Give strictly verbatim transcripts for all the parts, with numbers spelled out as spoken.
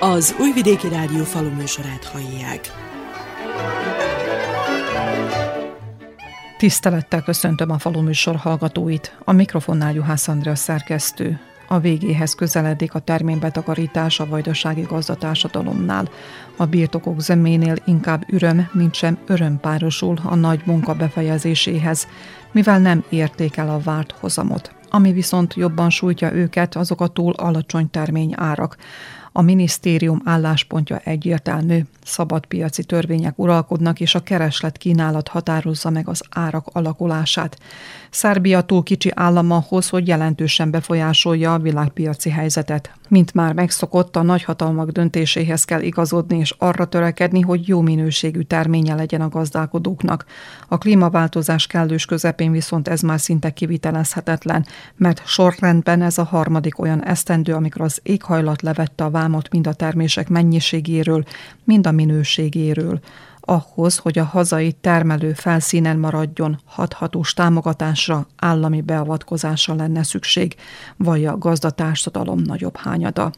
Az Újvidéki Rádió faluműsorát hallják. Tisztelettel köszöntöm a faluműsor hallgatóit. A mikrofonnál Juhász Andrea szerkesztő. A végéhez közeledik a terménybetakarítás a vajdasági gazdatársadalomnál. A birtokok zöménél inkább üröm, mint sem öröm párosul a nagy munka befejezéséhez, mivel nem érték el a várt hozamot. Ami viszont jobban sújtja őket, azok a túl alacsony terményárak. A minisztérium álláspontja egyértelmű. Szabadpiaci törvények uralkodnak, és a kereslet-kínálat határozza meg az árak alakulását. Szerbia túl kicsi állam ahhoz, hogy jelentősen befolyásolja a világpiaci helyzetet. Mint már megszokott, a nagyhatalmak döntéséhez kell igazodni és arra törekedni, hogy jó minőségű terménye legyen a gazdálkodóknak. A klímaváltozás kellős közepén viszont ez már szinte kivitelezhetetlen, mert sorrendben ez a harmadik olyan esztendő, amikor az éghajlat levette a vámot mind a termések mennyiségéről, mind a minőségéről. Ahhoz, hogy a hazai termelő felszínen maradjon, hathatós támogatásra, állami beavatkozásra lenne szükség, vallja a gazdatársadalom nagyobb hányada.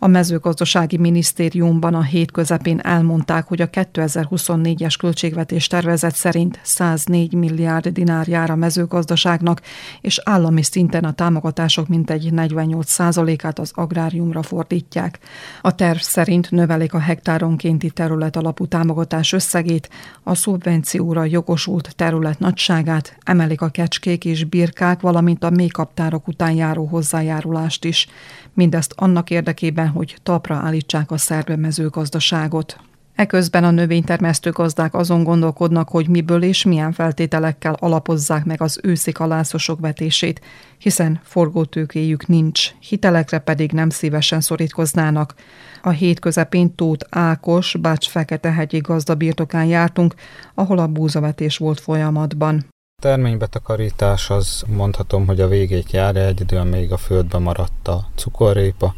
A mezőgazdasági minisztériumban a hét közepén elmondták, hogy a kétezer-huszonnégyes költségvetés tervezet szerint száznégy milliárd dinár jár a mezőgazdaságnak, és állami szinten a támogatások mintegy negyvennyolc százalékát az agráriumra fordítják. A terv szerint növelik a hektáronkénti terület alapú támogatás összegét, a szubvencióra jogosult terület nagyságát, emelik a kecskék és birkák, valamint a mélykaptárok után járó hozzájárulást is. Mindezt annak érdekében, hogy talpra állítsák a szerb mezőgazdaságot. Eközben a növénytermesztő gazdák azon gondolkodnak, hogy miből és milyen feltételekkel alapozzák meg az őszi kalászosok vetését, hiszen forgótőkéjük nincs, hitelekre pedig nem szívesen szorítkoznának. A hét közepén Tóth Ákos, Bács-Fekete-hegyi gazdabirtokán jártunk, ahol a búzavetés volt folyamatban. A terménybetakarítás, az mondhatom, hogy a végét járja, egyedül még a földbe maradt a cukorrépa,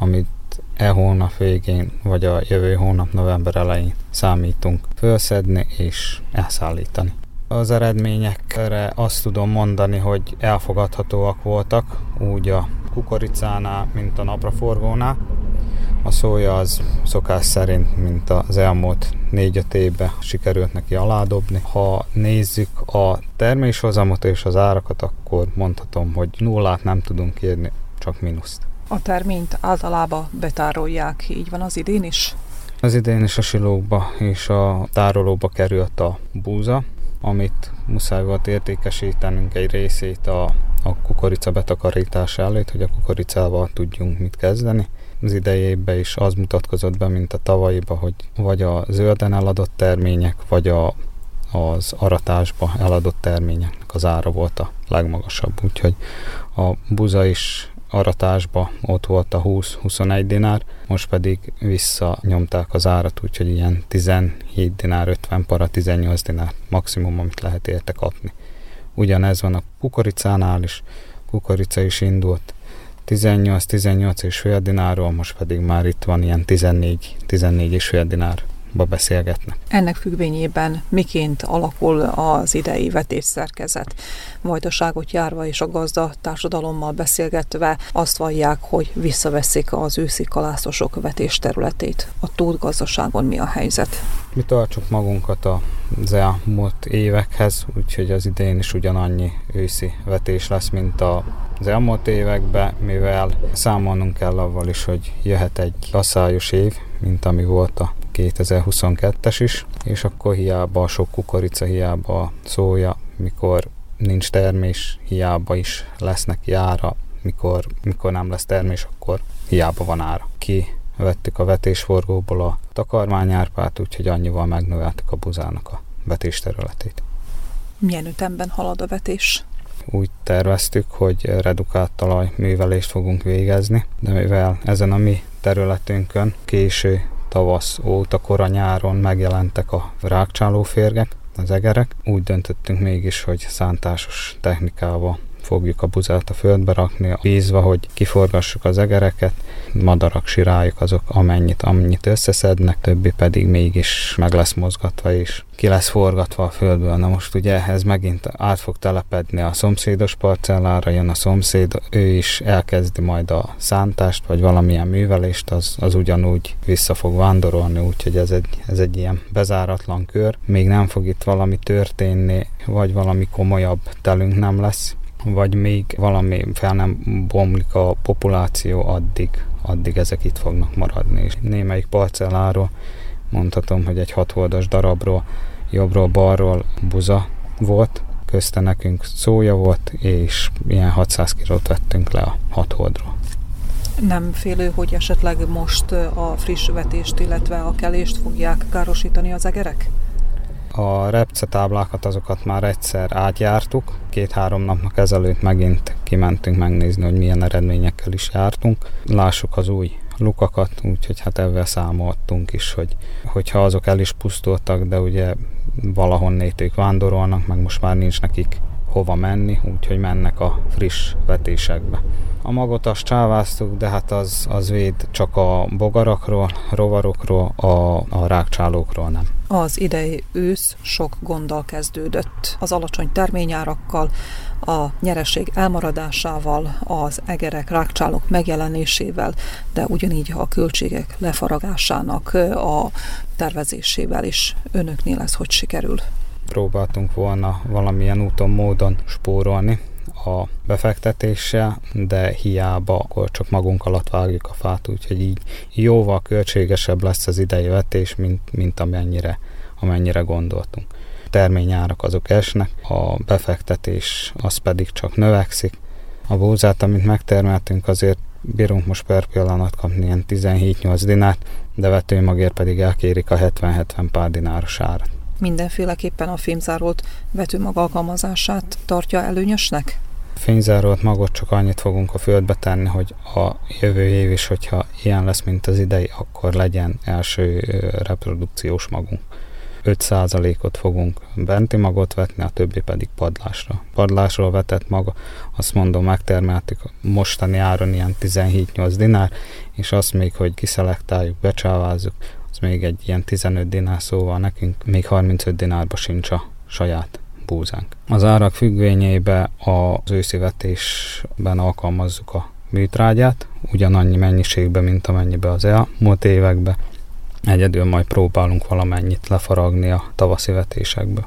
amit e hónap végén, vagy a jövő hónap november elején számítunk felszedni és elszállítani. Az eredményekre azt tudom mondani, hogy elfogadhatóak voltak, úgy a kukoricánál, mint a napraforgónál. A szója az szokás szerint, mint az elmúlt négy-öt évben sikerült neki aládobni. Ha nézzük a terméshozamot és az árakat, akkor mondhatom, hogy nullát nem tudunk érni, csak mínuszt. A terményt általában betárolják, így van az idén is? Az idén is a silóba és a tárolóba került a búza, amit muszáj volt értékesítenünk egy részét a, a kukorica betakarítása előtt, hogy a kukoricával tudjunk mit kezdeni. Az idei évben is az mutatkozott be, mint a tavalyiban, hogy vagy a zölden eladott termények, vagy a, az aratásba eladott terményeknek az ára volt a legmagasabb. Úgyhogy a búza is aratásba ott volt a húsz-huszonegy dinár, most pedig visszanyomták az árat, úgyhogy ilyen tizenhét dinár, ötven para, tizennyolc dinár maximum, amit lehet érte kapni. Ugyanez van a kukoricánál is, kukorica is indult tizennyolc-tizennyolc és fél dinárról, most pedig már itt van ilyen tizennégy-tizennégy és fél dinárba beszélgetnek. Ennek függvényében miként alakul az idei vetésszerkezet? Vajdaságot járva és a gazda társadalommal beszélgetve azt vallják, hogy visszaveszik az őszi kalászosok vetés területét. A tótgazdaságon mi a helyzet? Mi tartsuk magunkat az elmúlt évekhez, úgyhogy az idén is ugyanannyi őszi vetés lesz, mint a az elmúlt években, mivel számolnunk kell avval is, hogy jöhet egy asszályos év, mint ami volt a kétezer-huszonkettes is, és akkor hiába a sok kukorica, hiába a szója, mikor nincs termés, hiába is lesznek ára, mikor, mikor nem lesz termés, akkor hiába van ára. Kivettük a vetésforgóból a takarmányárpát, úgyhogy annyival megnöveltük a buzának a vetés területét. Milyen ütemben halad a vetés? Úgy terveztük, hogy redukált talajművelést fogunk végezni, de mivel ezen a mi területünkön késő tavasz óta, kora nyáron megjelentek a rákcsálóférgek, az egerek, úgy döntöttünk mégis, hogy szántásos technikával fogjuk a buzát a földbe rakni, vízva, hogy kiforgassuk az egereket, madarak siráljuk azok amennyit, amennyit összeszednek, többi pedig mégis meg lesz mozgatva is. Ki lesz forgatva a földből. Na most ugye ez megint át fog telepedni a szomszédos parcellára, jön a szomszéd, ő is elkezdi majd a szántást, vagy valamilyen művelést, az, az ugyanúgy vissza fog vándorolni, úgyhogy ez egy, ez egy ilyen bezáratlan kör. Még nem fog itt valami történni, vagy valami komolyabb telünk nem lesz, vagy még valami fel nem bomlik a populáció, addig, addig ezek itt fognak maradni. És némelyik parcelláról mondhatom, hogy egy hatholdas darabról, jobbról-balról buza volt, közte nekünk szója volt, és ilyen hatszáz kilót vettünk le a hatholdról. Nem félő, hogy esetleg most a friss vetést, illetve a kelést fogják károsítani az egerek? A repcetáblákat, azokat már egyszer átjártuk, két-három napnak ezelőtt megint kimentünk megnézni, hogy milyen eredményekkel is jártunk. Lássuk az új lukakat, úgyhogy hát ebben számoltunk is, hogy, hogyha azok el is pusztultak, de ugye valahonnét ők vándorolnak, meg most már nincs nekik hova menni, úgyhogy mennek a friss vetésekbe. A magot azt csáváztuk, de hát az, az véd csak a bogarakról, rovarokról, a, a rákcsálókról nem. Az idei ősz sok gonddal kezdődött. Az alacsony terményárakkal, a nyereség elmaradásával, az egerek, rákcsálók megjelenésével, de ugyanígy a költségek lefaragásának a tervezésével is. Önöknél ez hogy sikerül? Próbáltunk volna valamilyen úton, módon spórolni a befektetéssel, de hiába, akkor csak magunk alatt vágjuk a fát, úgyhogy így jóval költségesebb lesz az idei vetés, mint, mint amennyire, amennyire gondoltunk. A terményárak azok esnek, a befektetés az pedig csak növekszik. A búzát, amit megtermeltünk, azért bírunk most per pillanat kapni ilyen tizenhét-nyolc dinárt, de vetőmagért pedig elkérik a hetven-hetven pár dináros árat. Mindenféleképpen a fémzárolt vetőmag alkalmazását tartja előnyösnek? Fémzárolt magot csak annyit fogunk a földbe tenni, hogy a jövő év is, hogyha ilyen lesz, mint az idei, akkor legyen első reprodukciós magunk. öt százalékot fogunk benti magot vetni, a többi pedig padlásra. Padlásról vetett maga, azt mondom, megtermeltük mostani áron ilyen tizenhét-nyolc dinár, és azt még, hogy kiszelektáljuk, becsávázzuk, még egy ilyen tizenöt dinár, szóval nekünk még harmincöt dinárba sincs a saját búzánk. Az árak függvényében az őszi vetésben alkalmazzuk a műtrágyát, ugyanannyi mennyiségben, mint amennyiben az elmúlt években. Egyedül majd próbálunk valamennyit lefaragni a tavaszi vetésekből.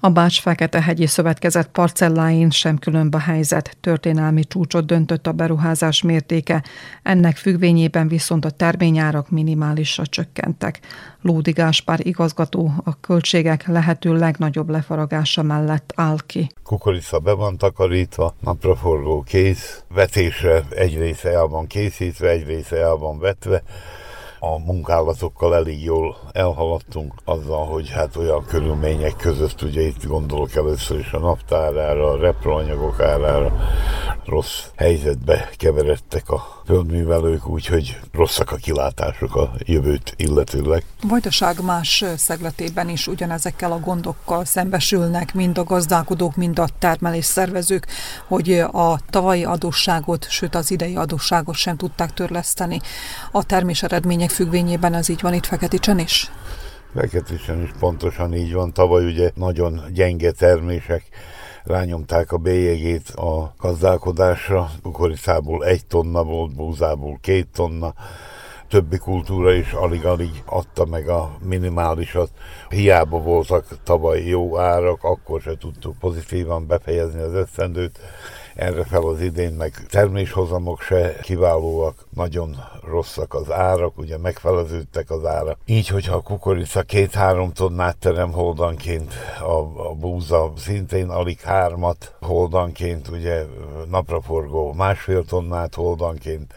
A Bács-Fekete-hegyi Szövetkezet parcelláin sem különb a helyzet, történelmi csúcsot döntött a beruházás mértéke, ennek függvényében viszont a terményárak minimálisra csökkentek. Lódi Gáspár igazgató a költségek lehető legnagyobb lefaragása mellett áll ki. Kukorica be van takarítva, napraforgó kész, vetésre egy része el van készítve, egy része el van vetve. A munkálatokkal elég jól elhaladtunk azzal, hogy hát olyan körülmények között, ugye itt gondolok először is a naptárára, a reproanyagok árára, rossz helyzetbe keveredtek a földművelők, úgyhogy rosszak a kilátások a jövőt illetőleg. Vajdaság más szegletében is ugyanezekkel a gondokkal szembesülnek mind a gazdálkodók, mind a termelés szervezők, hogy a tavalyi adósságot, sőt az idei adósságot sem tudták törleszteni. A termés eredmények függvényében az így van itt Feketicsen is? Feketicsen is pontosan így van. Tavaly ugye nagyon gyenge termések rányomták a bélyegét a gazdálkodásra. Kukoricából egy tonna volt, búzából két tonna. Többi kultúra is alig-alig adta meg a minimálisat. Hiába voltak tavaly jó árak, akkor se tudtuk pozitívan befejezni az esztendőt. Erre fel az idén meg terméshozamok se kiválóak, nagyon rosszak az árak, ugye megfeleződtek az árak. Így, hogyha a kukorica két-három tonnát terem holdanként, a, a búza szintén alig hármat holdanként, ugye napraforgó másfél tonnát holdanként,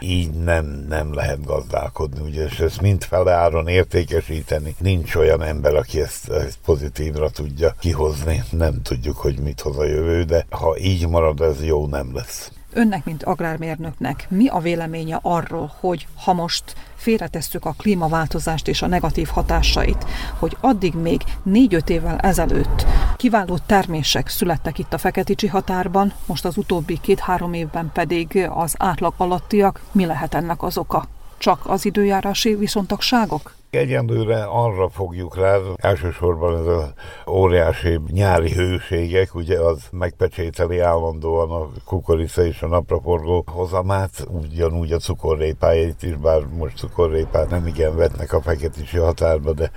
így nem, nem lehet gazdálkodni, ugye, és ezt mind feleáron értékesíteni. Nincs olyan ember, aki ezt, ezt pozitívra tudja kihozni. Nem tudjuk, hogy mit hoz a jövő, de ha így marad, ez jó nem lesz. Önnek, mint agrármérnöknek mi a véleménye arról, hogy ha most félretesszük a klímaváltozást és a negatív hatásait, hogy addig még négy-öt évvel ezelőtt kiváló termések születtek itt a Fekete-Csí határban, most az utóbbi két-három évben pedig az átlag alattiak, mi lehet ennek az oka? Csak az időjárási viszontagságok? Egyenlőre arra fogjuk rá, elsősorban ez az óriási nyári hőségek, ugye az megpecsételi állandóan a kukorica és a napraforgó hozamát, ugyanúgy a cukorrépáit is, bár most cukorrépát nem igen vetnek a Fekete-Csí határba, de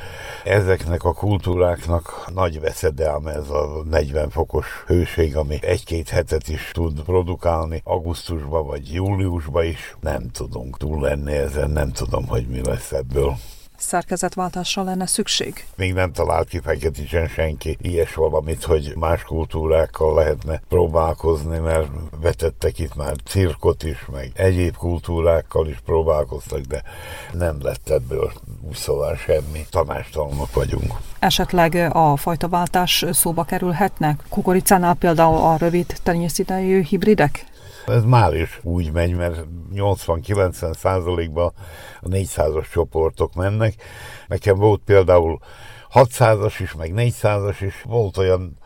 ezeknek a kultúráknak nagy veszedelme ez a negyven fokos hőség, ami egy-két hetet is tud produkálni, augusztusban vagy júliusban is. Nem tudunk túl lenni ezen, nem tudom, hogy mi lesz ebből. Szerkezetváltásra lenne szükség? Még nem talált ki Fekete-Csín senki ilyes valamit, hogy más kultúrákkal lehetne próbálkozni, mert vetettek itt már cirkot is, meg egyéb kultúrákkal is próbálkoztak, de nem lett ebből úgy szóval semmi. Tanástalanok vagyunk. Esetleg a fajtaváltás szóba kerülhetnek? Kukoricánál például a rövid tenyészidejű hibridek? Ez már is úgy megy, mert nyolcvan-kilencven százalékban a négyszázas csoportok mennek. Nekem volt például hatszázas is, meg négyszázas is. Volt olyan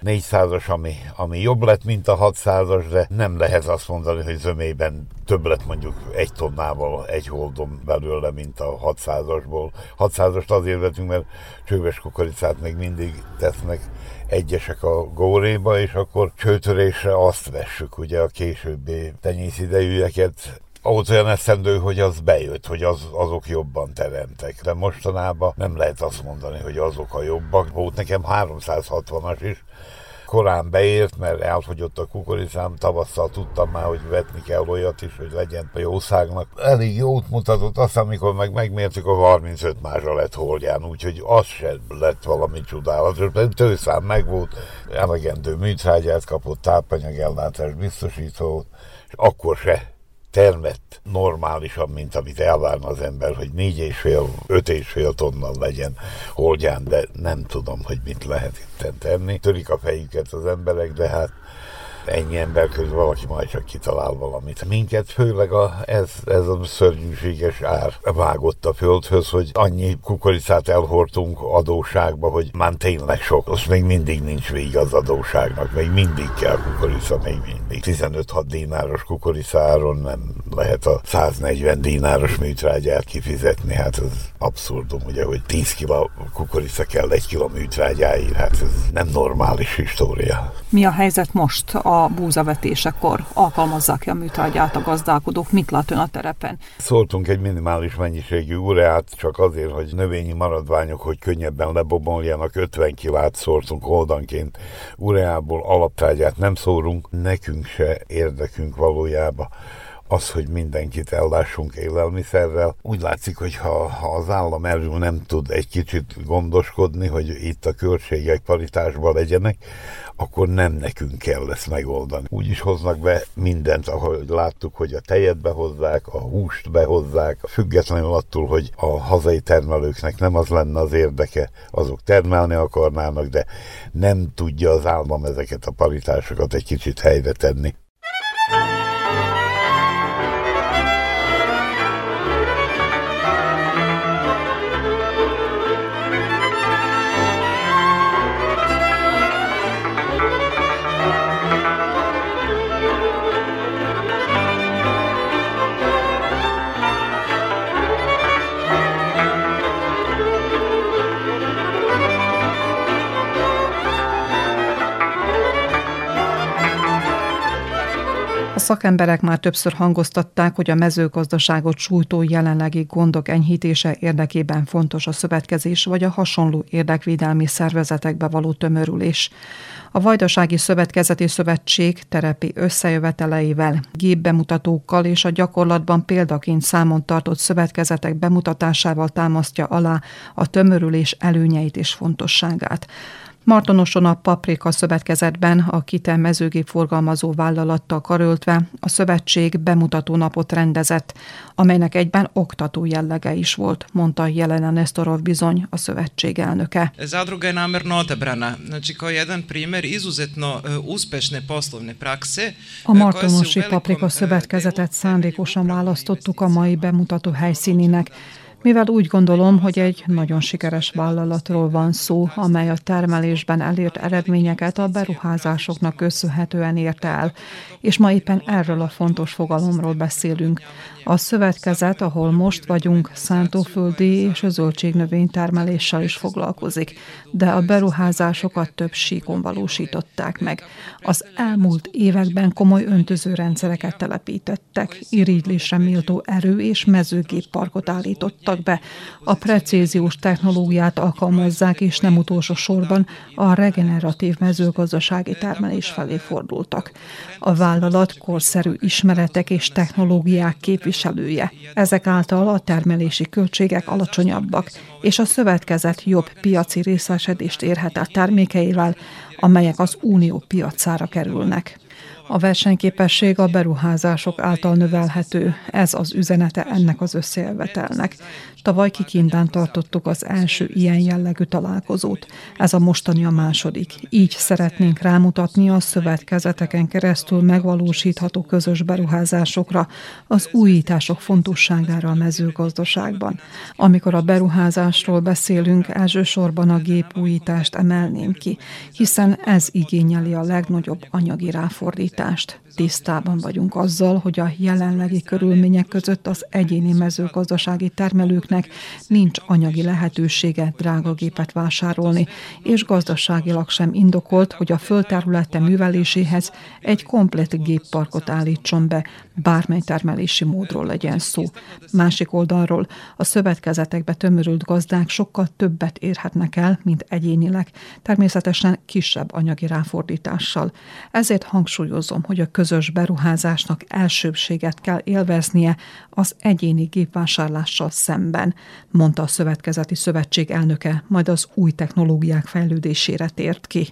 négyszázas, ami, ami jobb lett, mint a hatszázas, de nem lehet azt mondani, hogy zömében több lett mondjuk egy tonnával, egy holdon belőle, mint a hatszázasból. hatszázast azért vetünk, mert csöves kukoricát még mindig tesznek egyesek a góréba, és akkor csőtörésre azt vessük, ugye a későbbi tenyészidejűeket. Ahhoz olyan eszendő, hogy az bejött, hogy az, azok jobban teremtek. De mostanában nem lehet azt mondani, hogy azok a jobbak. Volt nekem háromszázhatvanas is. Korán beért, mert elfogyott a kukoricám, tavasszal tudtam már, hogy vetni kell olyat is, hogy legyen a jószágnak. Elég jót mutatott, aztán amikor meg megmértük, a harmincöt másra lett holdján, úgyhogy az sem lett valami csodálatos. Tőszám megvolt, elegendő műtrágyát kapott, tápanyagellátás biztosító, és akkor se termett normálisan, mint amit elvárna az ember, hogy négy és fél, öt és fél tonna legyen holdján, de nem tudom, hogy mit lehet itten tenni. Törik a fejüket az emberek, de hát ennyi ember közül valaki majd csak kitalál valamit. Minket főleg a, ez, ez a szörnyűséges ár vágott a földhöz, hogy annyi kukoricát elhordtunk adósságba, hogy már tényleg sok. Most még mindig nincs vége az adósságnak, még mindig kell kukorica, még mindig. tizenöt-hat dináros kukoricáron nem lehet a száznegyven dináros műtrágyát kifizetni, hát ez abszurdum, ugye, hogy tíz kiló kukorica kell egy kiló műtrágyáért, hát ez nem normális história. Mi a helyzet most? A búzavetésekor alkalmazzák-e a műtrágyát a gazdálkodók? Mit lát ön a terepen? Szóltunk egy minimális mennyiségű ureát, csak azért, hogy növényi maradványok, hogy könnyebben lebomoljanak, ötven kilát szórtunk oldanként ureából, alaptrágyát nem szórunk, nekünk se érdekünk valójában. Az, hogy mindenkit ellássunk élelmiszerrel. Úgy látszik, hogy ha, ha az állam erről nem tud egy kicsit gondoskodni, hogy itt a költségek paritásban legyenek, akkor nem nekünk kell ezt megoldani. Úgy is hoznak be mindent, ahogy láttuk, hogy a tejet behozzák, a húst behozzák, függetlenül attól, hogy a hazai termelőknek nem az lenne az érdeke, azok termelni akarnának, de nem tudja az állam ezeket a paritásokat egy kicsit helyre tenni. Szakemberek már többször hangoztatták, hogy a mezőgazdaságot sújtó jelenlegi gondok enyhítése érdekében fontos a szövetkezés vagy a hasonló érdekvédelmi szervezetekbe való tömörülés. A Vajdasági Szövetkezeti Szövetség terepi összejöveteleivel, gépbemutatókkal és a gyakorlatban példaként számon tartott szövetkezetek bemutatásával támasztja alá a tömörülés előnyeit és fontosságát. Martonoson a paprika szövetkezetben a Kite mezőgép forgalmazó vállalattal karöltve a szövetség bemutatónapot rendezett, amelynek egyben oktató jellege is volt, mondta Jelena Esztorov bizony, a szövetség elnöke. Zadruga je namjerno odabrana, znači kao jedan primer izuzetno uspešne poslovne prakse. A Martonosi paprika szövetkezetet szándékosan választottuk a mai bemutató helyszínének, mivel úgy gondolom, hogy egy nagyon sikeres vállalatról van szó, amely a termelésben elért eredményeket a beruházásoknak köszönhetően érte el, és ma éppen erről a fontos fogalomról beszélünk. A szövetkezet, ahol most vagyunk, szántóföldi és zöldségnövénytermeléssel is foglalkozik, de a beruházásokat több síkon valósították meg. Az elmúlt években komoly öntözőrendszereket telepítettek, irigylésre méltó erő és mezőgépparkot állítottak be. A precíziós technológiát alkalmazzák, és nem utolsó sorban a regeneratív mezőgazdasági termelés felé fordultak. A vállalat korszerű ismeretek és technológiák képviselője. Ezek által a termelési költségek alacsonyabbak, és a szövetkezet jobb piaci részesedést érhet el termékeivel, amelyek az unió piacára kerülnek. A versenyképesség a beruházások által növelhető, ez az üzenete ennek az összejövetelnek. Tavaly Kikindán tartottuk az első ilyen jellegű találkozót, ez a mostani a második. Így szeretnénk rámutatni a szövetkezeteken keresztül megvalósítható közös beruházásokra, az újítások fontosságára a mezőgazdaságban. Amikor a beruházásról beszélünk, elsősorban a gépújítást emelném ki, hiszen ez igényeli a legnagyobb anyagi ráfordítást. Tisztában vagyunk azzal, hogy a jelenlegi körülmények között az egyéni mezőgazdasági termelőknek nincs anyagi lehetősége drága gépet vásárolni, és gazdaságilag sem indokolt, hogy a földterülete műveléséhez egy komplett gépparkot állítson be, bármely termelési módról legyen szó. Másik oldalról a szövetkezetekbe tömörült gazdák sokkal többet érhetnek el, mint egyénileg, természetesen kisebb anyagi ráfordítással. Ezért hangsúlyozom, hogy a közös beruházásnak elsőbséget kell élveznie az egyéni gépvásárlással szemben, mondta a Szövetkezeti Szövetség elnöke, majd az új technológiák fejlődésére tért ki.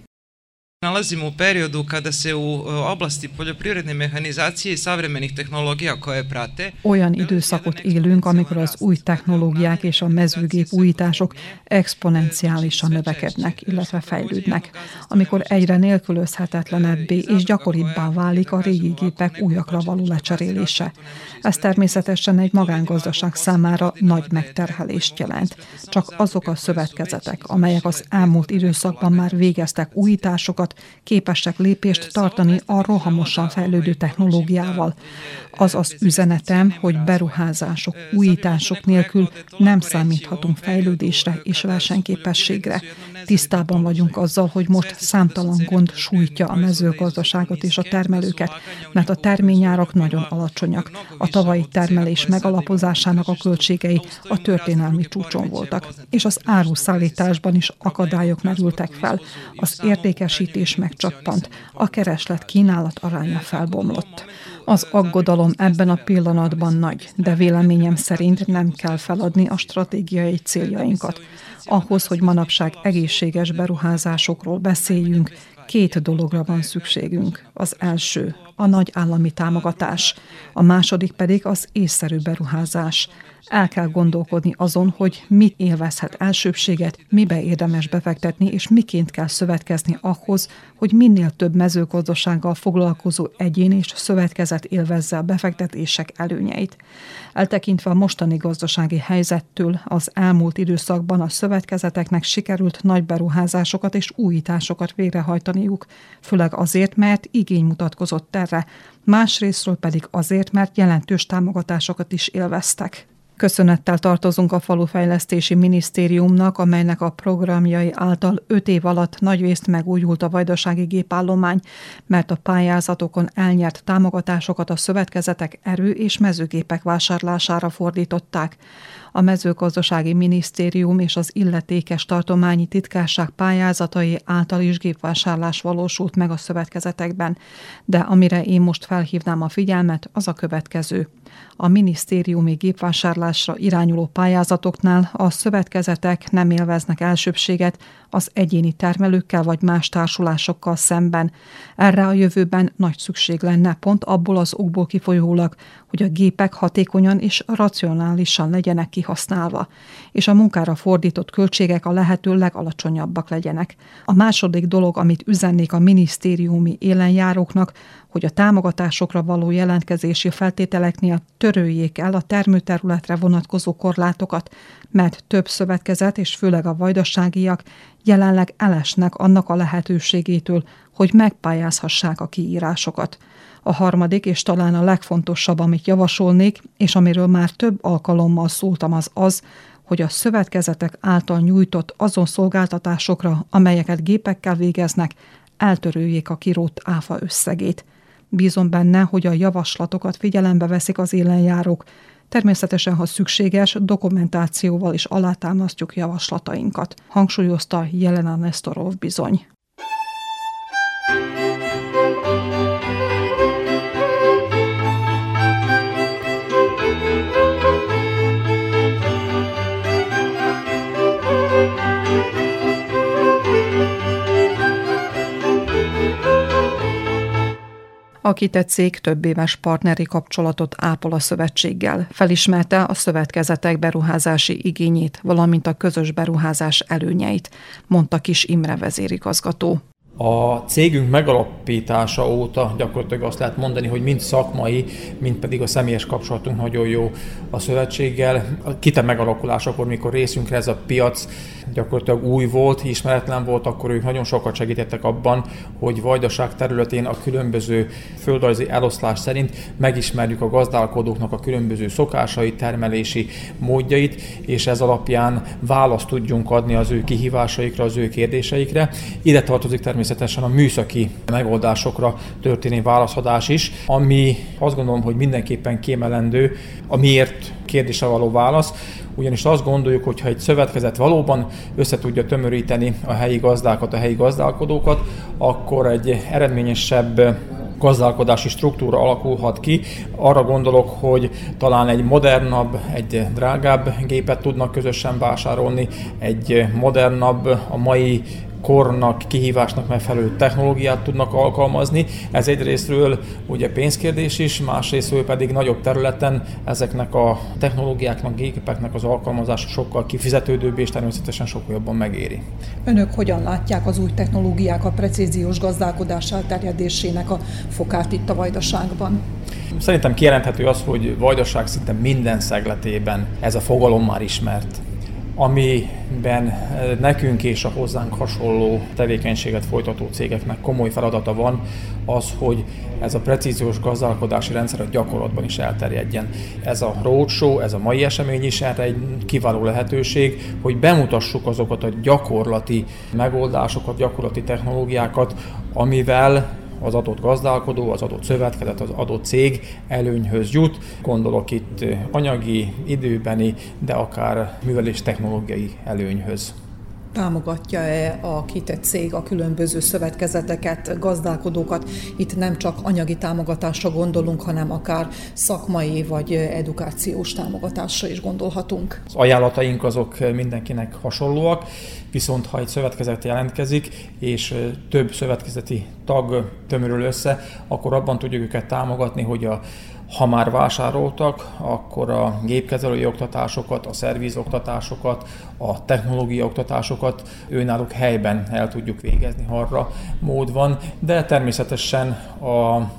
Nalazimo u periodu kada se u oblasti poljoprivredne mehanizacije i savremenih tehnologija koje prate. Olyan időszakot élünk, amikor az új technológiák és a mezőgép újítások exponenciálisan növekednek, illetve fejlődnek, amikor egyre nélkülözhetetlenebbé és gyakoribbá válik a régi gépek újakra való lecserélése. Ez természetesen egy magángazdaság számára nagy megterhelést jelent. Csak azok a szövetkezetek, amelyek az elmúlt időszakban már végeztek újításokat, képesek lépést tartani a rohamosan fejlődő technológiával. Az az üzenetem, hogy beruházások, újítások nélkül nem számíthatunk fejlődésre és versenyképességre. Tisztában vagyunk azzal, hogy most számtalan gond sújtja a mezőgazdaságot és a termelőket, mert a terményárak nagyon alacsonyak. A tavalyi termelés megalapozásának a költségei a történelmi csúcson voltak, és az áruszállításban is akadályok merültek fel. Az értékesítés megcsappant, a kereslet-kínálat aránya felbomlott. Az aggodalom ebben a pillanatban nagy, de véleményem szerint nem kell feladni a stratégiai céljainkat. Ahhoz, hogy manapság egészséges beruházásokról beszéljünk, két dologra van szükségünk. Az első a nagy állami támogatás, a második pedig az észszerű beruházás. El kell gondolkodni azon, hogy mit élvezhet elsőbséget, mibe érdemes befektetni, és miként kell szövetkezni ahhoz, hogy minél több mezőgazdasággal foglalkozó egyén és szövetkezet élvezze a befektetések előnyeit. Eltekintve a mostani gazdasági helyzettől, az elmúlt időszakban a szövetkezeteknek sikerült nagy beruházásokat és újításokat végrehajtaniuk, főleg azért, mert igény mutatkozott erre, másrésztről pedig azért, mert jelentős támogatásokat is élveztek. Köszönettel tartozunk a Falufejlesztési Minisztériumnak, amelynek a programjai által öt év alatt nagyrészt megújult a vajdasági gépállomány, mert a pályázatokon elnyert támogatásokat a szövetkezetek erő- és mezőgépek vásárlására fordították. A Mezőgazdasági Minisztérium és az illetékes tartományi titkárság pályázatai által is gépvásárlás valósult meg a szövetkezetekben, de amire én most felhívnám a figyelmet, az a következő. A minisztériumi gépvásárlásra irányuló pályázatoknál a szövetkezetek nem élveznek elsőbséget az egyéni termelőkkel vagy más társulásokkal szemben. Erre a jövőben nagy szükség lenne pont abból az okból kifolyólag, hogy a gépek hatékonyan és racionálisan legyenek kihasználva, és a munkára fordított költségek a lehető legalacsonyabbak legyenek. A második dolog, amit üzennék a minisztériumi élenjáróknak, hogy a támogatásokra való jelentkezési feltételeknél töröljék el a termőterületre vonatkozó korlátokat, mert több szövetkezet és főleg a vajdaságiak jelenleg elesnek annak a lehetőségétől, hogy megpályázhassák a kiírásokat. A harmadik és talán a legfontosabb, amit javasolnék, és amiről már több alkalommal szóltam, az az, hogy a szövetkezetek által nyújtott azon szolgáltatásokra, amelyeket gépekkel végeznek, eltöröljék a kirótt áfa összegét. Bízom benne, hogy a javaslatokat figyelembe veszik az élenjárók. Természetesen, ha szükséges, dokumentációval is alátámasztjuk javaslatainkat, hangsúlyozta Jelena Esztorov bizony. A Kite cég több éves partneri kapcsolatot ápol a szövetséggel. Felismerte a szövetkezetek beruházási igényét, valamint a közös beruházás előnyeit, mondta Kis Imre vezérigazgató. A cégünk megalapítása óta gyakorlatilag azt lehet mondani, hogy mind szakmai, mind pedig a személyes kapcsolatunk nagyon jó a szövetséggel. A Kite megalakulásakor, mikor részünkre ez a piac gyakorlatilag új volt, ismeretlen volt, akkor ők nagyon sokat segítettek abban, hogy Vajdaság területén a különböző földrajzi eloszlás szerint megismerjük a gazdálkodóknak a különböző szokásait, termelési módjait, és ez alapján választ tudjunk adni az ő kihívásaikra, az ő kérdéseikre. Ide tartozik természetesen a műszaki megoldásokra történő válaszadás is, ami azt gondolom, hogy mindenképpen kiemelendő a miért kérdésre való válasz, ugyanis azt gondoljuk, hogy ha egy szövetkezet valóban össze tudja tömöríteni a helyi gazdákat, a helyi gazdálkodókat, akkor egy eredményesebb gazdálkodási struktúra alakulhat ki. Arra gondolok, hogy talán egy modernabb, egy drágább gépet tudnak közösen vásárolni, egy modernabb, a mai kornak, kihívásnak megfelelő technológiát tudnak alkalmazni. Ez egyrésztről ugye pénzkérdés is, másrésztről pedig nagyobb területen ezeknek a technológiáknak, gépeknek az alkalmazása sokkal kifizetődőbb és természetesen sokkal jobban megéri. Önök hogyan látják az új technológiák a precíziós gazdálkodás elterjedésének a fokát itt a Vajdaságban? Szerintem kijelenthető az, hogy Vajdaság szinte minden szegletében ez a fogalom már ismert, amiben nekünk és a hozzánk hasonló tevékenységet folytató cégeknek komoly feladata van az, hogy ez a precíziós gazdálkodási rendszer a gyakorlatban is elterjedjen. Ez a roadshow, ez a mai esemény is erre egy kiváló lehetőség, hogy bemutassuk azokat a gyakorlati megoldásokat, gyakorlati technológiákat, amivel az adott gazdálkodó, az adott szövetkezet, az adott cég előnyhöz jut. Gondolok itt anyagi, időbeni, de akár művelés technológiai előnyhöz. Támogatja-e a Kite cég a különböző szövetkezeteket, gazdálkodókat? Itt nem csak anyagi támogatásra gondolunk, hanem akár szakmai vagy edukációs támogatásra is gondolhatunk. Az ajánlataink azok mindenkinek hasonlóak, viszont ha egy szövetkezet jelentkezik, és több szövetkezeti tag tömörül össze, akkor abban tudjuk őket támogatni, hogy a ha már vásároltak, akkor a gépkezelői oktatásokat, a szervizoktatásokat, a technológiai oktatásokat önállók helyben el tudjuk végezni, ha arra mód van, de természetesen a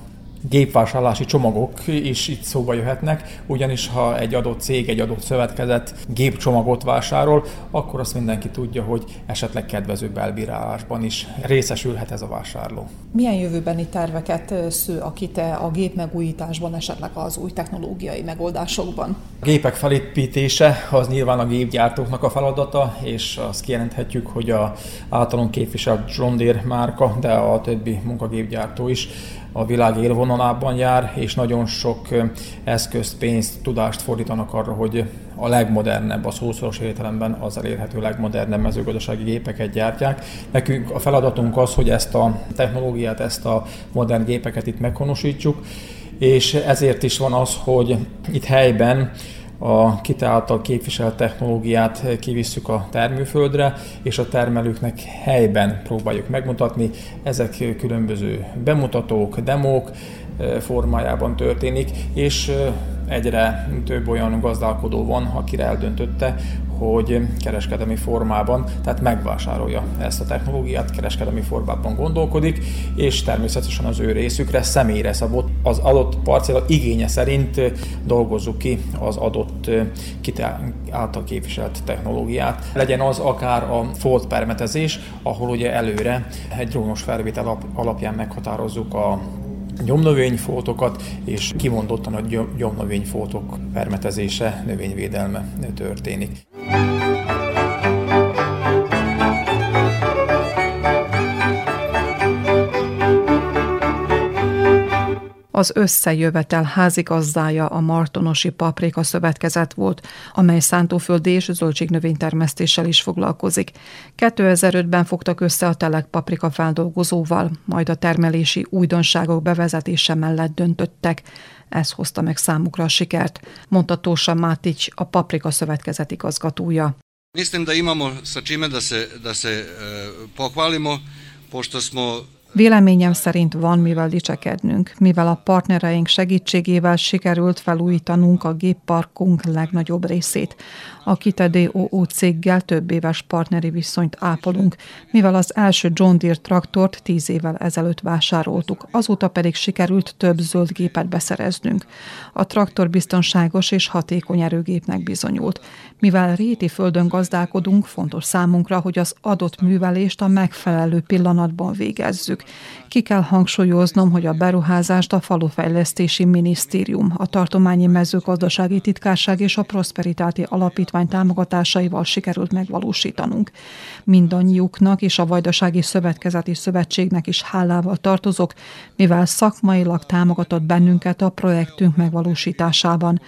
gépvásárlási csomagok is itt szóba jöhetnek, ugyanis ha egy adott cég, egy adott szövetkezet gépcsomagot vásárol, akkor azt mindenki tudja, hogy esetleg kedvezőbb elbírálásban is részesülhet ez a vásárló. Milyen jövőbeni terveket sző a Kite a gépmegújításban, esetleg az új technológiai megoldásokban? A gépek felépítése az nyilván a gépgyártóknak a feladata, és azt kijelenthetjük, hogy a általunk képviselt John Deere márka, de a többi munkagépgyártó is a világ élvonalában jár, és nagyon sok eszközt, pénzt, tudást fordítanak arra, hogy a legmodernebb, a szószoros értelemben az elérhető legmodernebb mezőgazdasági gépeket gyártják. Nekünk a feladatunk az, hogy ezt a technológiát, ezt a modern gépeket itt meghonosítsuk, és ezért is van az, hogy itt helyben a Kite által képviselt technológiát kivisszük a termőföldre, és a termelőknek helyben próbáljuk megmutatni. Ezek különböző bemutatók, demók formájában történik, és egyre több olyan gazdálkodó van, akire eldöntötte, hogy kereskedelmi formában, tehát megvásárolja ezt a technológiát, kereskedelmi formában gondolkodik, és természetesen az ő részükre személyre szabott az adott parcella igénye szerint dolgozzuk ki az adott Kite által képviselt technológiát. Legyen az akár a fold permetezés, ahol ugye előre egy drónos felvétel alapján meghatározzuk a gyomnövényfoltokat, és kimondottan a gyomnövényfoltok permetezése, növényvédelme történik. Az összejövetel házigazdája a Martonosi Paprika Szövetkezet volt, amely szántóföldi és zöldségnövénytermesztéssel is foglalkozik. kétezer-ötben fogtak össze a telek paprika feldolgozóval, majd a termelési újdonságok bevezetése mellett döntöttek. Ez hozta meg számukra a sikert, mondta Tósa Mátics, a Paprika Szövetkezet igazgatója. Mislim da imamo sa čime da se, da se pohvalimo, pošto smo... Véleményem szerint van mivel dicsekednünk, mivel a partnereink segítségével sikerült felújítanunk a gépparkunk legnagyobb részét. A Kite dé o o céggel több éves partneri viszonyt ápolunk, mivel az első John Deere traktort tíz évvel ezelőtt vásároltuk, azóta pedig sikerült több zöld gépet beszereznünk. A traktor biztonságos és hatékony erőgépnek bizonyult. Mivel réti földön gazdálkodunk, fontos számunkra, hogy az adott művelést a megfelelő pillanatban végezzük. Ki kell hangsúlyoznom, hogy a beruházást a Falufejlesztési Minisztérium, a Tartományi Mezőgazdasági Titkárság és a Prosperitáti Alapítvány támogatásaival sikerült megvalósítanunk. Mindannyiuknak és a Vajdasági Szövetkezeti Szövetségnek is hálával tartozok, mivel szakmailag támogatott bennünket a projektünk megvalósításában.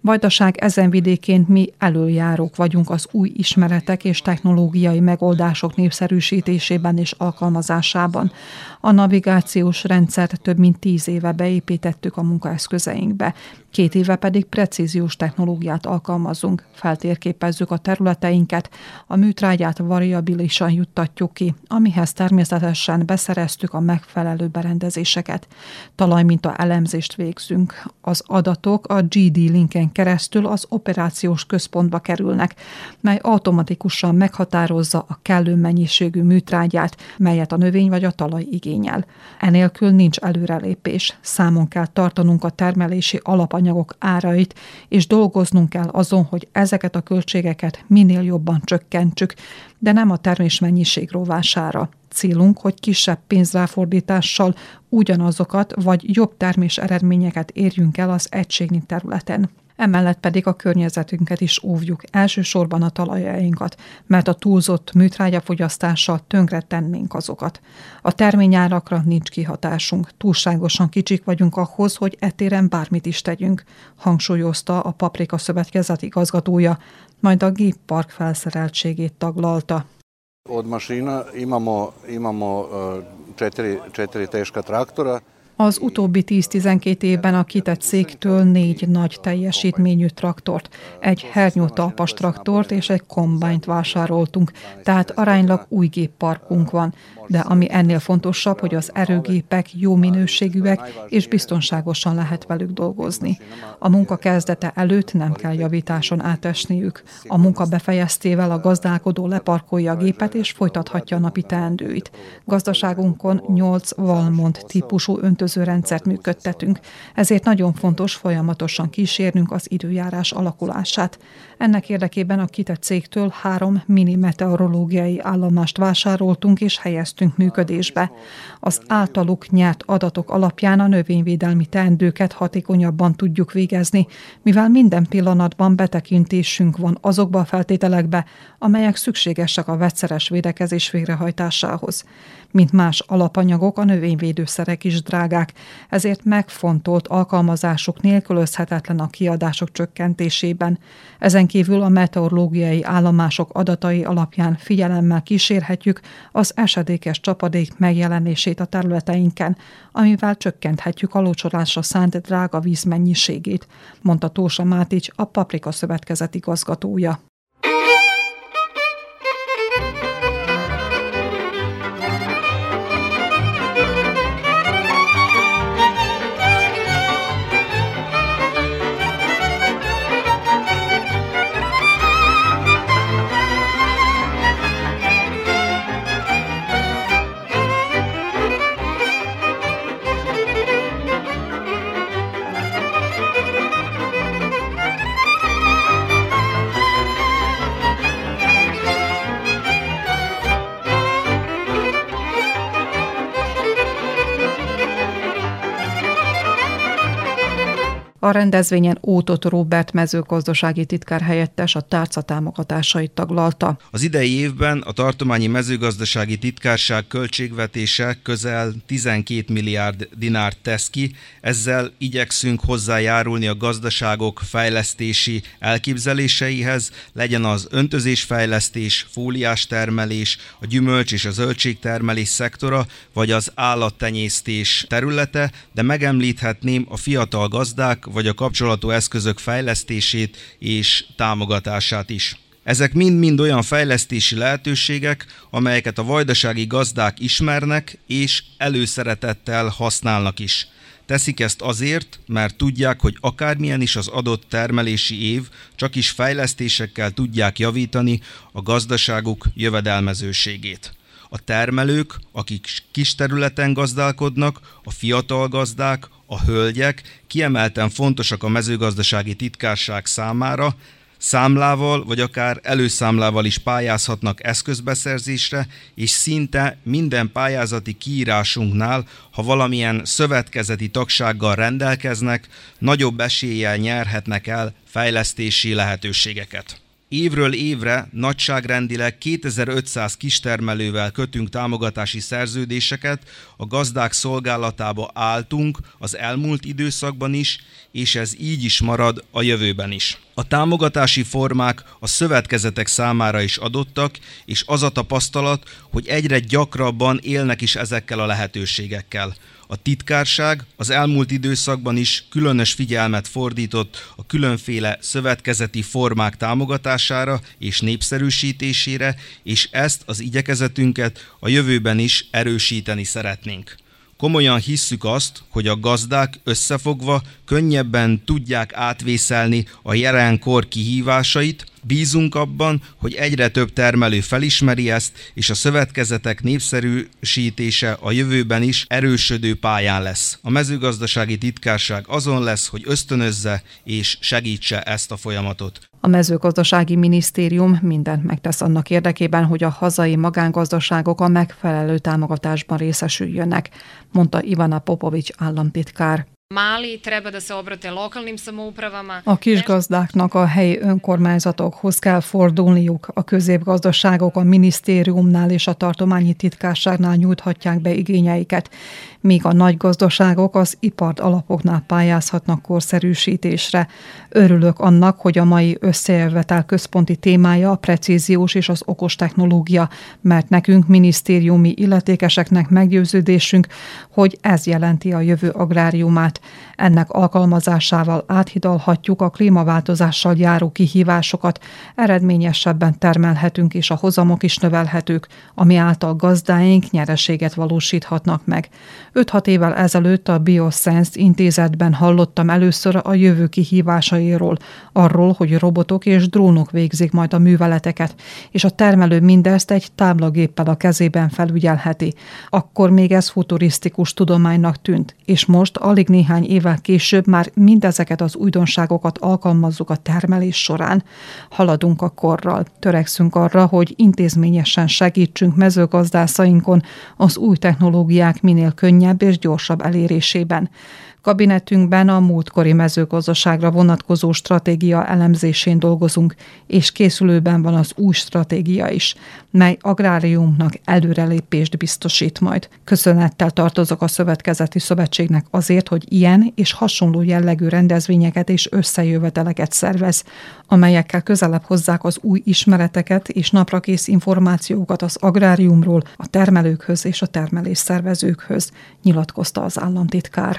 Vajdaság ezen vidékén mi elöljárók vagyunk az új ismeretek és technológiai megoldások népszerűsítésében és alkalmazásában. A navigációs rendszert több mint tíz éve beépítettük a munkaeszközeinkbe, két éve pedig precíziós technológiát alkalmazunk, feltérképezzük a területeinket, a műtrágyát variabilisan juttatjuk ki, amihez természetesen beszereztük a megfelelő berendezéseket. Talajminta elemzést végzünk. Az adatok a gé dé linken keresztül az operációs központba kerülnek, mely automatikusan meghatározza a kellő mennyiségű műtrágyát, melyet a növény vagy a talaj igényel. Enélkül nincs előrelépés, számon kell tartanunk a termelési alapanyagok árait, és dolgoznunk kell azon, hogy ezeket a költségeket minél jobban csökkentsük, de nem a termésmennyiség rovására. Célunk, hogy kisebb pénzráfordítással ugyanazokat vagy jobb termés eredményeket érjünk el az egységnyi területen. Emellett pedig a környezetünket is óvjuk, elsősorban a talajainkat, mert a túlzott műtrágyafogyasztással tönkretennénk azokat. A terményárakra nincs kihatásunk, túlságosan kicsik vagyunk ahhoz, hogy e téren bármit is tegyünk, hangsúlyozta a Paprika Szövetkezet igazgatója, majd a géppark felszereltségét taglalta. Od mašina imamo, imamo četiri, četiri teška traktora. Az utóbbi tíz-tizenkét évben a Kite cégtől négy nagy teljesítményű traktort, egy hernyótalpas traktort és egy kombányt vásároltunk, tehát aránylag új gépparkunk van, de ami ennél fontosabb, hogy az erőgépek jó minőségűek és biztonságosan lehet velük dolgozni. A munka kezdete előtt nem kell javításon átesniük. A munka befejeztével a gazdálkodó leparkolja a gépet és folytathatja a napi teendőit. Gazdaságunkon nyolc Valmont típusú öntöző rendszert működtetünk, ezért nagyon fontos folyamatosan kísérnünk az időjárás alakulását. Ennek érdekében a Kite cégtől három mini meteorológiai állomást vásároltunk és helyeztünk működésbe. Az általuk nyert adatok alapján a növényvédelmi teendőket hatékonyabban tudjuk végezni, mivel minden pillanatban betekintésünk van azokba a feltételekbe, amelyek szükségesek a vegyszeres védekezés végrehajtásához. Mint más alapanyagok, a növényvédőszerek is drágák, drágák, ezért megfontolt alkalmazásuk nélkülözhetetlen a kiadások csökkentésében. Ezen kívül a meteorológiai állomások adatai alapján figyelemmel kísérhetjük az esedékes csapadék megjelenését a területeinken, amivel csökkenthetjük a locsolásra szánt drága víz mennyiségét, mondta Tósa Mátics, a Paprika Szövetkezet igazgatója. A rendezvényen Ótot Róbert mezőgazdasági titkár helyettes a tárca támogatásait taglalta. Az idei évben a tartományi mezőgazdasági titkárság költségvetése közel tizenkét milliárd dinárt tesz ki, ezzel igyekszünk hozzájárulni a gazdaságok fejlesztési elképzeléseihez, legyen az öntözésfejlesztés, fóliás termelés, a gyümölcs és a zöldségtermelés szektora, vagy az állattenyésztés területe, de megemlíthetném a fiatal gazdák, vagy a kapcsolatú eszközök fejlesztését és támogatását is. Ezek mind-mind olyan fejlesztési lehetőségek, amelyeket a vajdasági gazdák ismernek és előszeretettel használnak is. Teszik ezt azért, mert tudják, hogy akármilyen is az adott termelési év, csak is fejlesztésekkel tudják javítani a gazdaságuk jövedelmezőségét. A termelők, akik kis területen gazdálkodnak, a fiatal gazdák, a hölgyek kiemelten fontosak a mezőgazdasági titkárság számára, számlával vagy akár előszámlával is pályázhatnak eszközbeszerzésre, és szinte minden pályázati kiírásunknál, ha valamilyen szövetkezeti tagsággal rendelkeznek, nagyobb eséllyel nyerhetnek el fejlesztési lehetőségeket. Évről évre nagyságrendileg kétezer-ötszáz kistermelővel kötünk támogatási szerződéseket, a gazdák szolgálatába álltunk az elmúlt időszakban is, és ez így is marad a jövőben is. A támogatási formák a szövetkezetek számára is adottak, és az a tapasztalat, hogy egyre gyakrabban élnek is ezekkel a lehetőségekkel. A titkárság az elmúlt időszakban is különös figyelmet fordított a különféle szövetkezeti formák támogatására és népszerűsítésére, és ezt az igyekezetünket a jövőben is erősíteni szeretnénk. Komolyan hisszük azt, hogy a gazdák összefogva könnyebben tudják átvészelni a jelenkor kihívásait, bízunk abban, hogy egyre több termelő felismeri ezt, és a szövetkezetek népszerűsítése a jövőben is erősödő pályán lesz. A mezőgazdasági titkárság azon lesz, hogy ösztönözze és segítse ezt a folyamatot. A mezőgazdasági minisztérium mindent megtesz annak érdekében, hogy a hazai magángazdaságok a megfelelő támogatásban részesüljönek, mondta Ivana Popovics államtitkár. A kisgazdáknak a helyi önkormányzatokhoz kell fordulniuk, a középgazdaságok a minisztériumnál és a tartományi titkárságnál nyújthatják be igényeiket, míg a nagy gazdaságok az ipart alapoknál pályázhatnak korszerűsítésre. Örülök annak, hogy a mai összejövetel központi témája a precíziós és az okos technológia, mert nekünk minisztériumi illetékeseknek meggyőződésünk, hogy ez jelenti a jövő agráriumát. Ennek alkalmazásával áthidalhatjuk a klímaváltozással járó kihívásokat, eredményesebben termelhetünk és a hozamok is növelhetők, ami által gazdáink nyereséget valósíthatnak meg. öt-hat évvel ezelőtt a BioSense intézetben hallottam először a jövő kihívásairól, arról, hogy robotok és drónok végzik majd a műveleteket, és a termelő mindezt egy táblagéppel a kezében felügyelheti. Akkor még ez futurisztikus tudománynak tűnt, és most alig néhány néhány évvel később már mindezeket az újdonságokat alkalmazzuk a termelés során. Haladunk a korral, törekszünk arra, hogy intézményesen segítsünk mezőgazdászainkon az új technológiák minél könnyebb és gyorsabb elérésében. Kabinetünkben a múltkori mezőgazdaságra vonatkozó stratégia elemzésén dolgozunk, és készülőben van az új stratégia is, mely agráriumunknak előrelépést biztosít majd. Köszönettel tartozok a Szövetkezeti Szövetségnek azért, hogy ilyen és hasonló jellegű rendezvényeket és összejöveteleket szervez, amelyekkel közelebb hozzák az új ismereteket és naprakész információkat az agráriumról a termelőkhöz és a termelésszervezőkhöz, nyilatkozta az államtitkár.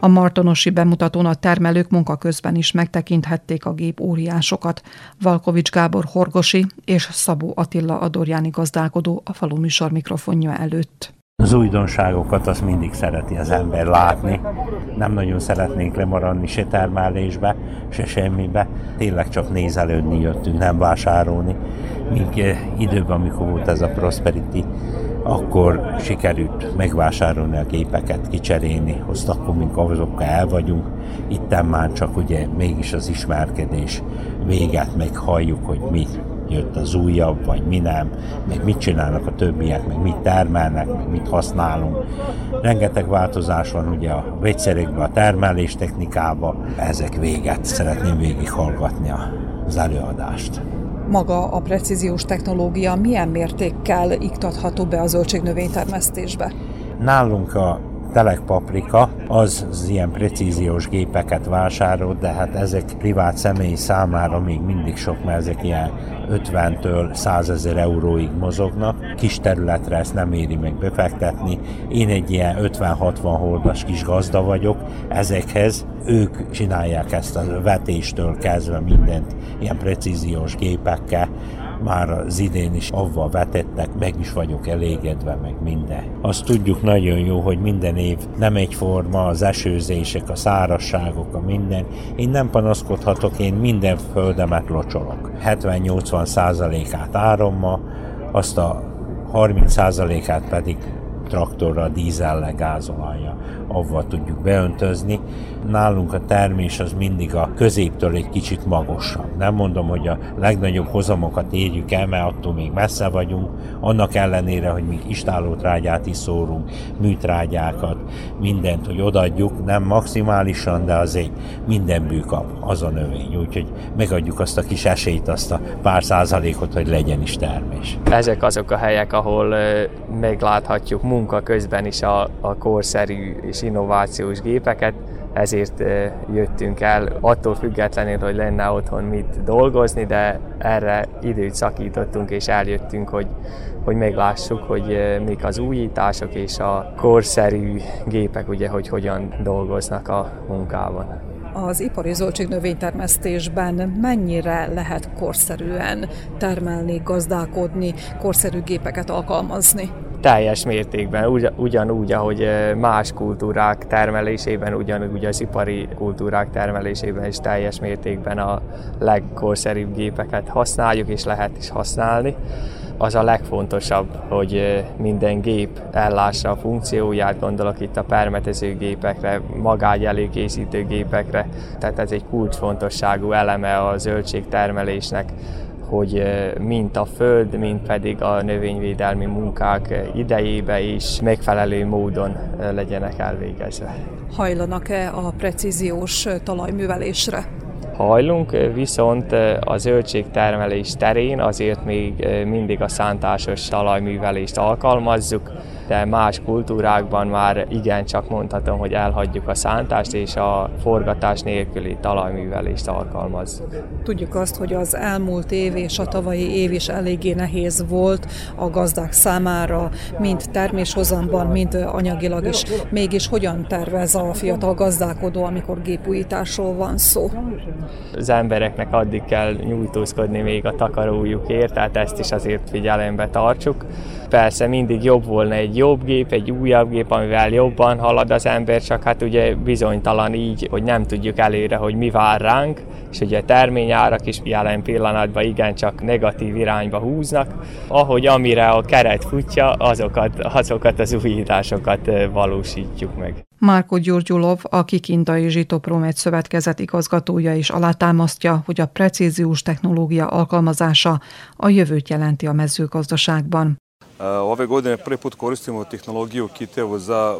A martonosi bemutatón a termelők munka közben is megtekinthették a gép óriásokat. Valkovics Gábor horgosi és Szabó Attila adorjáni gazdálkodó a Faluműsor mikrofonja előtt. Az újdonságokat azt mindig szereti az ember látni. Nem nagyon szeretnénk lemaradni se termelésbe, se semmibe. Tényleg csak nézelődni jöttünk, nem vásárolni. Még időben, amikor volt ez a Prosperitáti, akkor sikerült megvásárolni a gépeket, kicserélni. Azt akkor, mink azokkal el vagyunk. Itten már csak ugye mégis az ismerkedés véget, meg halljuk, hogy mi jött az újabb, vagy mi nem, meg mit csinálnak a többiek, meg mit termelnek, meg mit használunk. Rengeteg változás van ugye a vegyszerekben, a termelés technikában. Ezek véget. Szeretném végighallgatni az előadást. Maga a precíziós technológia milyen mértékkel iktatható be a zöldségnövénytermesztésbe? Nálunk a telekpaprika, az, az ilyen precíziós gépeket vásárol, de hát ezek privát személy számára még mindig sok, mert ezek ilyen ötventől százezer euróig mozognak. Kis területre ezt nem éri meg befektetni. Én egy ilyen ötven-hatvan hordas kis gazda vagyok, ezekhez ők csinálják ezt a vetéstől kezdve mindent ilyen precíziós gépekkel. Már az idén is avval vetettek, meg is vagyok elégedve, meg minden. Azt tudjuk nagyon jó, hogy minden év nem egyforma az esőzések, a szárazságok, a minden. Én nem panaszkodhatok, én minden földemet locsolok. hetven-nyolcvan százalékát árommal, azt a harminc százalékát pedig traktorra, dízellel, gázolajjal, avval tudjuk beöntözni. Nálunk a termés az mindig a középtől egy kicsit magasabb. Nem mondom, hogy a legnagyobb hozamokat érjük el, mert attól még messze vagyunk, annak ellenére, hogy mi istállótrágyát is szórunk, műtrágyákat, mindent, hogy odaadjuk, nem maximálisan, de azért minden bű kap az a növény. Úgyhogy megadjuk azt a kis esélyt, azt a pár százalékot, hogy legyen is termés. Ezek azok a helyek, ahol megláthatjuk munka közben is a, a korszerű és innovációs gépeket, ezért jöttünk el, attól függetlenül, hogy lenne otthon mit dolgozni, de erre időt szakítottunk és eljöttünk, hogy, hogy meglássuk, hogy mik az újítások és a korszerű gépek, ugye, hogy hogyan dolgoznak a munkában. Az ipari zöldségnövénytermesztésben mennyire lehet korszerűen termelni, gazdálkodni, korszerű gépeket alkalmazni? Teljes mértékben, ugyanúgy, ahogy más kultúrák termelésében, ugyanúgy az ipari kultúrák termelésében is teljes mértékben a legkorszerűbb gépeket használjuk, és lehet is használni. Az a legfontosabb, hogy minden gép ellássa a funkcióját, gondolok itt a permetezőgépekre, magágy előkészítő gépekre, tehát ez egy kulcsfontosságú eleme a zöldségtermelésnek, hogy mint a föld, mint pedig a növényvédelmi munkák idejébe is megfelelő módon legyenek elvégezve. Hajlanak-e a precíziós talajművelésre? Hajlunk, viszont a zöldségtermelés terén azért még mindig a szántásos talajművelést alkalmazzuk, de más kultúrákban már igencsak mondhatom, hogy elhagyjuk a szántást és a forgatás nélküli talajművelést alkalmazzuk. Tudjuk azt, hogy az elmúlt év és a tavalyi év is eléggé nehéz volt a gazdák számára, mind terméshozamban, mind anyagilag is. Mégis hogyan tervez a fiatal gazdálkodó, amikor gépújításról van szó? Az embereknek addig kell nyújtózkodni még a takarójukért, tehát ezt is azért figyelembe tartsuk. Persze mindig jobb volna egy egy jobb gép, egy újabb gép, amivel jobban halad az ember, csak hát ugye bizonytalan így, hogy nem tudjuk előre, hogy mi vár ránk, és ugye a terményárak is jelen pillanatban igencsak negatív irányba húznak, ahogy amire a keret futja, azokat, azokat az újításokat valósítjuk meg. Marko Gyurgyulóv, a Kikindai Zsitoprom egy szövetkezet igazgatója is alátámasztja, hogy a precíziós technológia alkalmazása a jövőt jelenti a mezőgazdaságban. Ove godine prvi put koristimo tehnologiju Kite za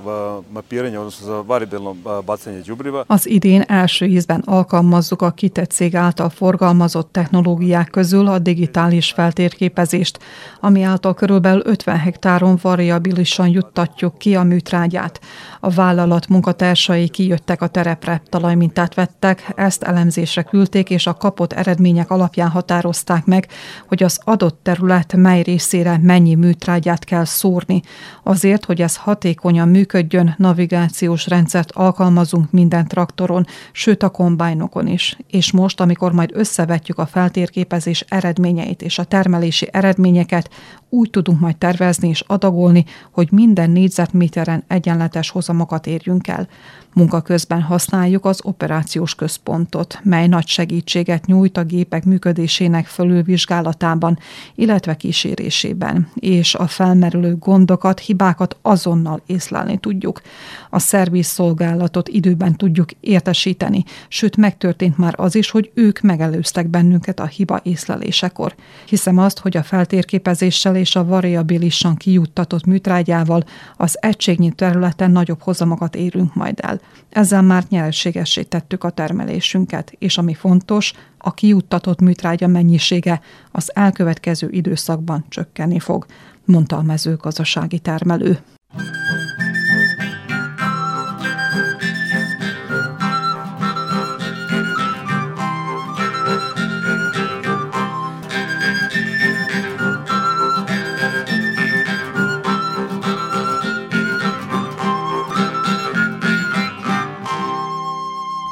mapiranje, odnosno za variabilno bacanje đubriva. Az idén első ízben alkalmazzuk a Kite cég által forgalmazott technológiák közül a digitális feltérképezést, ami által körülbelül ötven hektáron variabilisan juttatjuk ki a műtrágyát. A vállalat munkatársai kijöttek a terepre, talajmintát vettek, ezt elemzésre küldték, és a kapott eredmények alapján határozták meg, hogy az adott terület mely részére mennyi műtrágyát kell szórni. Azért, hogy ez hatékonyan működjön, navigációs rendszert alkalmazunk minden traktoron, sőt a kombájnokon is. És most, amikor majd összevetjük a feltérképezés eredményeit és a termelési eredményeket, úgy tudunk majd tervezni és adagolni, hogy minden négyzetméteren egyenletes hozamokat érjünk el. Munka közben használjuk az operációs központot, mely nagy segítséget nyújt a gépek működésének fölülvizsgálatában, illetve kísérésében, és a felmerülő gondokat, hibákat azonnal észlelni tudjuk. A szervizszolgálatot időben tudjuk értesíteni, sőt megtörtént már az is, hogy ők megelőztek bennünket a hiba észlelésekor. Hiszem azt, hogy a feltérképezéssel és a variabilisan kijuttatott műtrágyával az egységnyi területen nagyobb hozamokat érünk majd el. Ezzel már nyereségessé tettük a termelésünket, és ami fontos, a kijuttatott műtrágya mennyisége az elkövetkező időszakban csökkenni fog, mondta a mezőgazdasági termelő.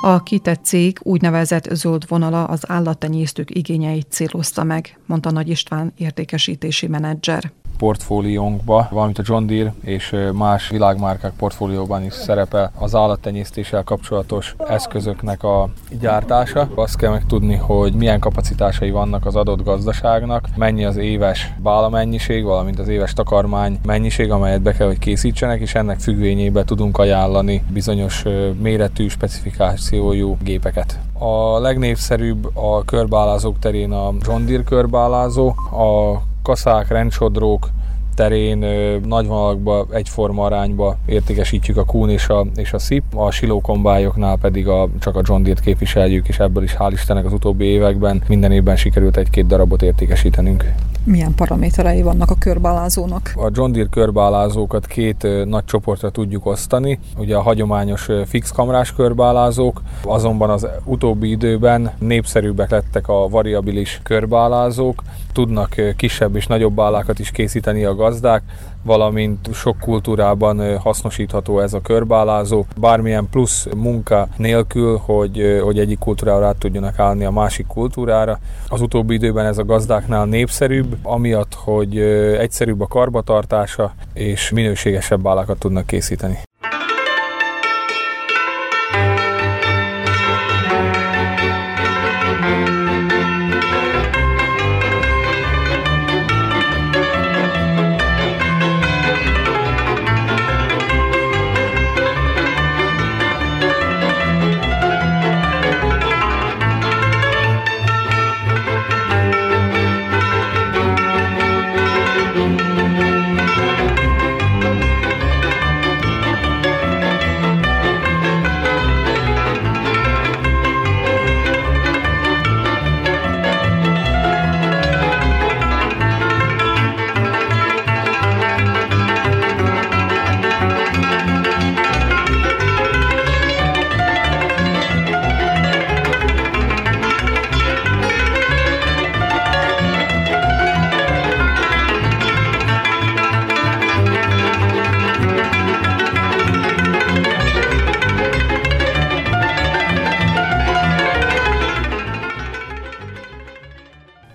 A Kite cég úgynevezett zöld vonala az állattenyésztők igényeit célozta meg, mondta Nagy István értékesítési menedzser. Portfóliónkban, valamint a John Deere és más világmárkák portfólióban is szerepel az állattenyésztéssel kapcsolatos eszközöknek a gyártása. Azt kell megtudni, hogy milyen kapacitásai vannak az adott gazdaságnak, mennyi az éves bála mennyiség, valamint az éves takarmány mennyiség, amelyet be kell, hogy készítsenek, és ennek függvényében tudunk ajánlani bizonyos méretű, specifikációjú gépeket. A legnépszerűbb a körbálázók terén a John Deere körbálázó, a kaszák, rendsodrók terén nagy vonalakban egyforma arányba értékesítjük a Kuhn és a, és a Sip, a silókombályoknál pedig a, csak a John Deere-t képviseljük, és ebből is hál' Istennek az utóbbi években minden évben sikerült egy-két darabot értékesítenünk. Milyen paraméterei vannak a körbálázónak? A John Deere körbálázókat két nagy csoportra tudjuk osztani. Ugye a hagyományos fix kamrás körbálázók, azonban az utóbbi időben népszerűbbek lettek a variabilis körbálázók, tudnak kisebb és nagyobb bálákat is készíteni a gazdák, valamint sok kultúrában hasznosítható ez a körbálázó. Bármilyen plusz munka nélkül, hogy, hogy egyik kultúrára át tudjanak állni a másik kultúrára. Az utóbbi időben ez a gazdáknál népszerűbb, amiatt, hogy egyszerűbb a karbantartása és minőségesebb bálákat tudnak készíteni.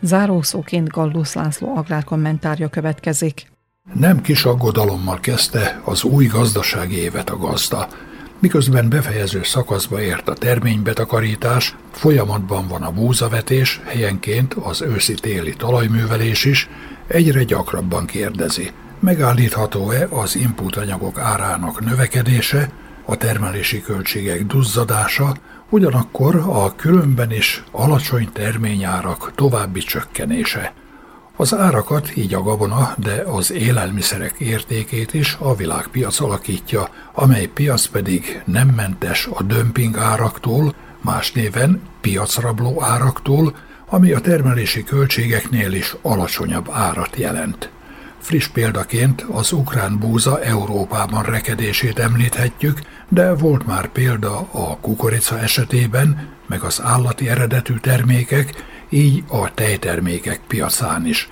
Zárószóként Gallus László agrárkommentárja következik. Nem kis aggodalommal kezdte az új gazdasági évet a gazda. Miközben befejező szakaszba ért a terménybetakarítás, folyamatban van a búzavetés, helyenként az őszi-téli talajművelés is, egyre gyakrabban kérdezi, megállítható-e az inputanyagok árának növekedése, a termelési költségek duzzadása, ugyanakkor a különben is alacsony terményárak további csökkenése. Az árakat így a gabona, de az élelmiszerek értékét is a világpiac alakítja, amely piac pedig nem mentes a dömping áraktól, más néven piacrabló áraktól, ami a termelési költségeknél is alacsonyabb árat jelent. Friss példaként az ukrán búza Európában rekedését említhetjük, de volt már példa a kukorica esetében, meg az állati eredetű termékek, így a tejtermékek piacán is.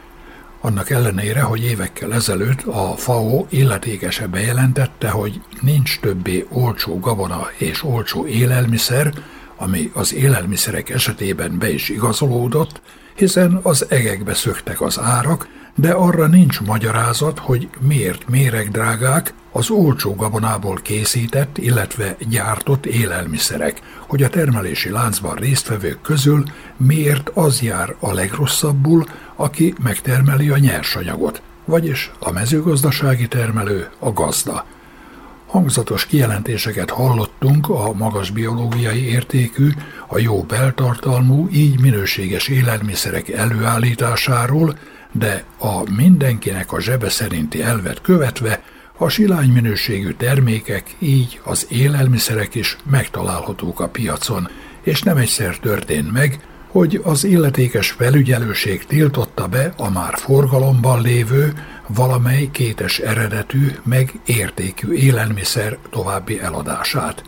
Annak ellenére, hogy évekkel ezelőtt a ef á o illetékese bejelentette, hogy nincs többé olcsó gabona és olcsó élelmiszer, ami az élelmiszerek esetében be is igazolódott, hiszen az egekbe szöktek az árak, de arra nincs magyarázat, hogy miért méregdrágák az olcsó gabonából készített, illetve gyártott élelmiszerek, hogy a termelési láncban résztvevők közül miért az jár a legrosszabbul, aki megtermeli a nyersanyagot, vagyis a mezőgazdasági termelő, a gazda. Hangzatos kijelentéseket hallottunk a magas biológiai értékű, a jó beltartalmú, így minőséges élelmiszerek előállításáról, de a mindenkinek a zsebe szerinti elvet követve a silány minőségű termékek, így az élelmiszerek is megtalálhatók a piacon, és nem egyszer történt meg, hogy az illetékes felügyelőség tiltotta be a már forgalomban lévő, valamely kétes eredetű, meg értékű élelmiszer további eladását.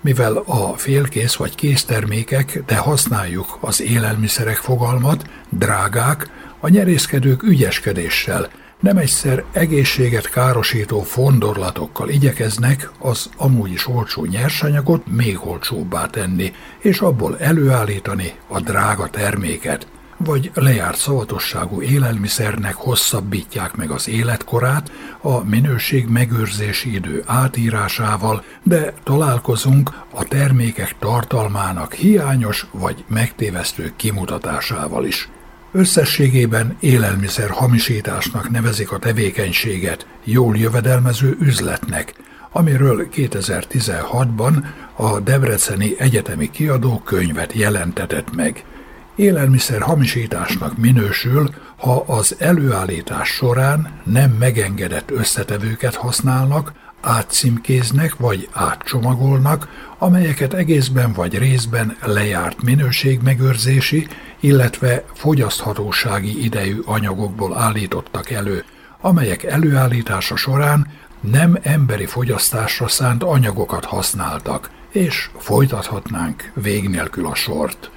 Mivel a félkész vagy késztermékek, de használjuk az élelmiszerek fogalmat, drágák, a nyerészkedők ügyeskedéssel, nem egyszer egészséget károsító fondorlatokkal igyekeznek az amúgy is olcsó nyersanyagot még olcsóbbá tenni, és abból előállítani a drága terméket, vagy lejárt szavatosságú élelmiszernek hosszabbítják meg az életkorát a minőség megőrzési idő átírásával, de találkozunk a termékek tartalmának hiányos vagy megtévesztő kimutatásával is. Összességében élelmiszer hamisításnak nevezik a tevékenységet, jól jövedelmező üzletnek, amiről kétezer-tizenhatban a Debreceni Egyetemi Kiadó könyvet jelentetett meg. Élelmiszer hamisításnak minősül, ha az előállítás során nem megengedett összetevőket használnak, átcímkéznek vagy átcsomagolnak, amelyeket egészben vagy részben lejárt minőségmegőrzési, illetve fogyaszthatósági idejű anyagokból állítottak elő, amelyek előállítása során nem emberi fogyasztásra szánt anyagokat használtak, és folytathatnánk vég nélkül a sort.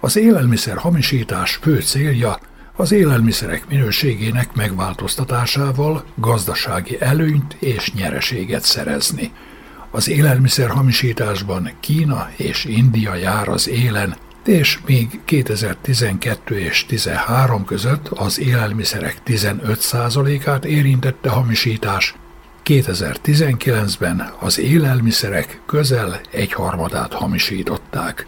Az élelmiszer hamisítás fő célja az élelmiszerek minőségének megváltoztatásával gazdasági előnyt és nyereséget szerezni. Az élelmiszer hamisításban Kína és India jár az élen, és még kétezer-tizenkettő és tizenhárom között az élelmiszerek tizenöt százalékát érintette hamisítás, kétezer-tizenkilencben az élelmiszerek közel egyharmadát hamisították.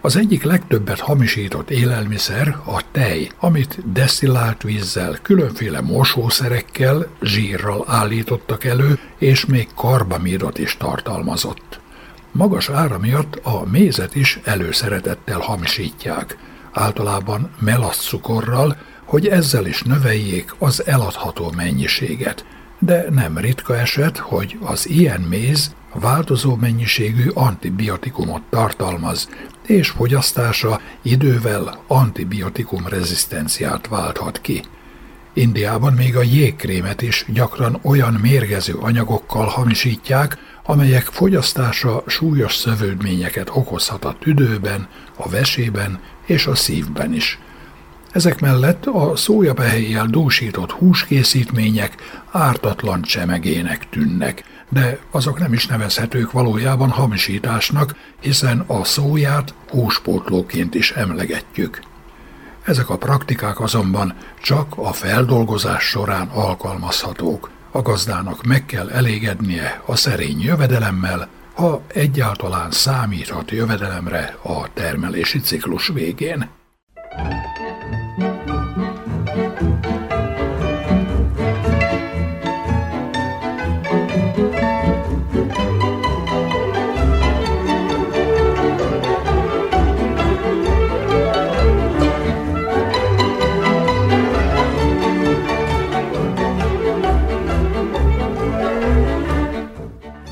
Az egyik legtöbbet hamisított élelmiszer a tej, amit desztillált vízzel, különféle mosószerekkel, zsírral állítottak elő, és még karbamidot is tartalmazott. Magas ára miatt a mézet is előszeretettel hamisítják, általában melasszcukorral, hogy ezzel is növeljék az eladható mennyiséget. De nem ritka eset, hogy az ilyen méz változó mennyiségű antibiotikumot tartalmaz, és fogyasztása idővel antibiotikum rezisztenciát válthat ki. Indiában még a jégkrémet is gyakran olyan mérgező anyagokkal hamisítják, amelyek fogyasztása súlyos szövődményeket okozhat a tüdőben, a vesében és a szívben is. Ezek mellett a szójapehelyjel dúsított húskészítmények ártatlan csemegének tűnnek, de azok nem is nevezhetők valójában hamisításnak, hiszen a szóját húspótlóként is emlegetjük. Ezek a praktikák azonban csak a feldolgozás során alkalmazhatók. A gazdának meg kell elégednie a szerény jövedelemmel, ha egyáltalán számíthat jövedelemre a termelési ciklus végén.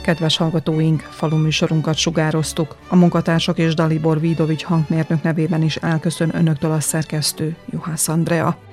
Kedves hallgatóink, faluműsorunkat sugároztuk. A munkatársak és Dalibor Vidovics hangmérnök nevében is elköszön önöktől a szerkesztő, Juhász Andrea.